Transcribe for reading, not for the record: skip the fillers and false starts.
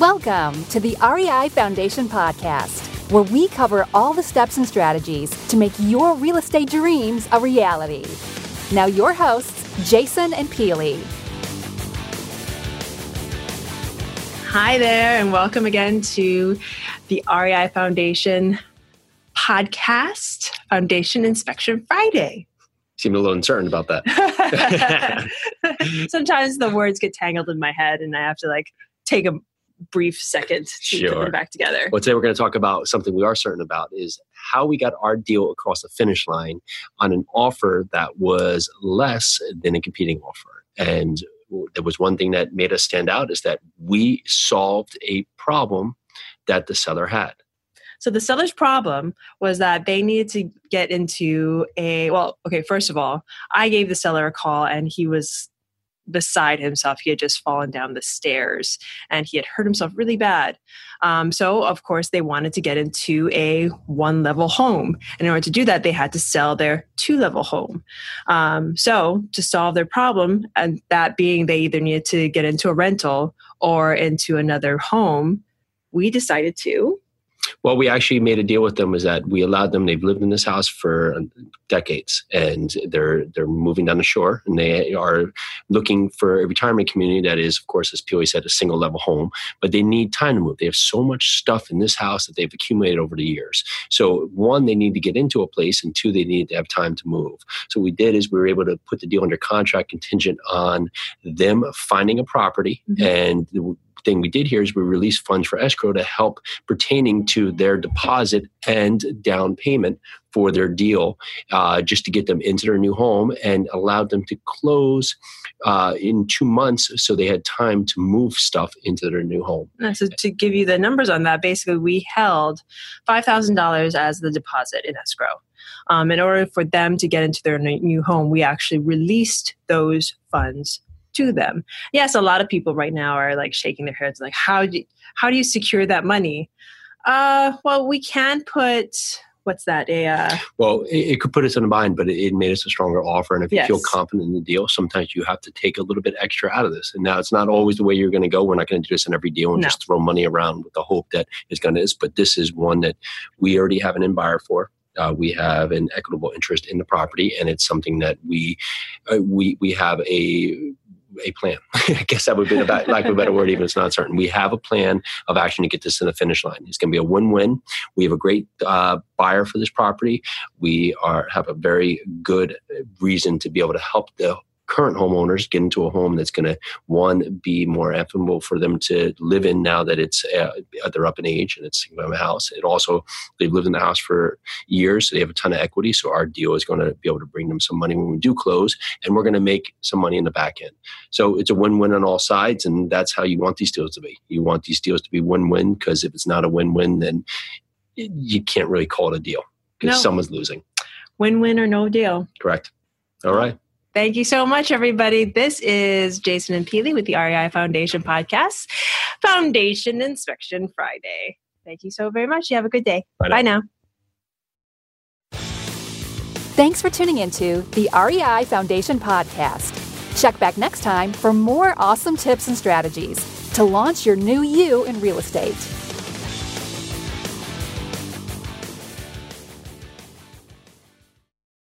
Welcome to the REI Foundation Podcast, where we cover all the steps and strategies to make your real estate dreams a reality. Now your hosts, Jason and Peely. Hi there, and welcome again to the REI Foundation Podcast, Foundation Inspection Friday. Seemed a little uncertain about that. Sometimes the words get tangled in my head and I have to take a brief second to put them back together. Well, today we're going to talk about something we are certain about, is how we got our deal across the finish line on an offer that was less than a competing offer. And there was one thing that made us stand out, is that we solved a problem that the seller had. So the seller's problem was that they needed to get into first of all, I gave the seller a call and he was beside himself. He had just fallen down the stairs and he had hurt himself really bad. So of course they wanted to get into a one-level home. And in order to do that, they had to sell their two-level home. So to solve their problem, and that being they either needed to get into a rental or into another home, we decided to... Well, we actually made a deal with them, is that we allowed them, they've lived in this house for decades and they're moving down the shore and they are looking for a retirement community that is, of course, as Peely said, a single level home, but they need time to move. They have so much stuff in this house that they've accumulated over the years. So one, they need to get into a place, and two, they need to have time to move. So what we did is we were able to put the deal under contract contingent on them finding a property. Mm-hmm. And the thing we did here is we released funds for escrow to help pertaining to their deposit and down payment for their deal, just to get them into their new home, and allowed them to close in 2 months, so they had time to move stuff into their new home. So to give you the numbers on that, basically we held $5,000 as the deposit in escrow. In order for them to get into their new home, we actually released those funds to them. Yes, a lot of people right now are shaking their heads, how do you secure that money? Well, we can put... What's that? Well, it could put us in a bind, but it made us a stronger offer. And if you feel confident in the deal, sometimes you have to take a little bit extra out of this. And now it's not always the way you're going to go. We're not going to do this in every deal and just throw money around with the hope that it's going to. But this is one that we already have an end buyer for. We have an equitable interest in the property, and it's something that we have a plan. I guess that would be a better word, even if it's not certain. We have a plan of action to get this to the finish line. It's going to be a win-win. We have a great buyer for this property. We have a very good reason to be able to help the current homeowners get into a home that's going to, one, be more affordable for them to live in now that it's they're up in age and it's a house. It also, they've lived in the house for years, so they have a ton of equity. So our deal is going to be able to bring them some money when we do close, and we're going to make some money in the back end. So it's a win-win on all sides, and that's how you want these deals to be. You want these deals to be win-win, because if it's not a win-win, then you can't really call it a deal, because someone's losing. Win-win or no deal. Correct. All right. Thank you so much, everybody. This is Jason and Peely with the REI Foundation Podcast, Foundation Inspection Friday. Thank you so very much. You have a good day. Bye now. Thanks for tuning into the REI Foundation Podcast. Check back next time for more awesome tips and strategies to launch your new you in real estate.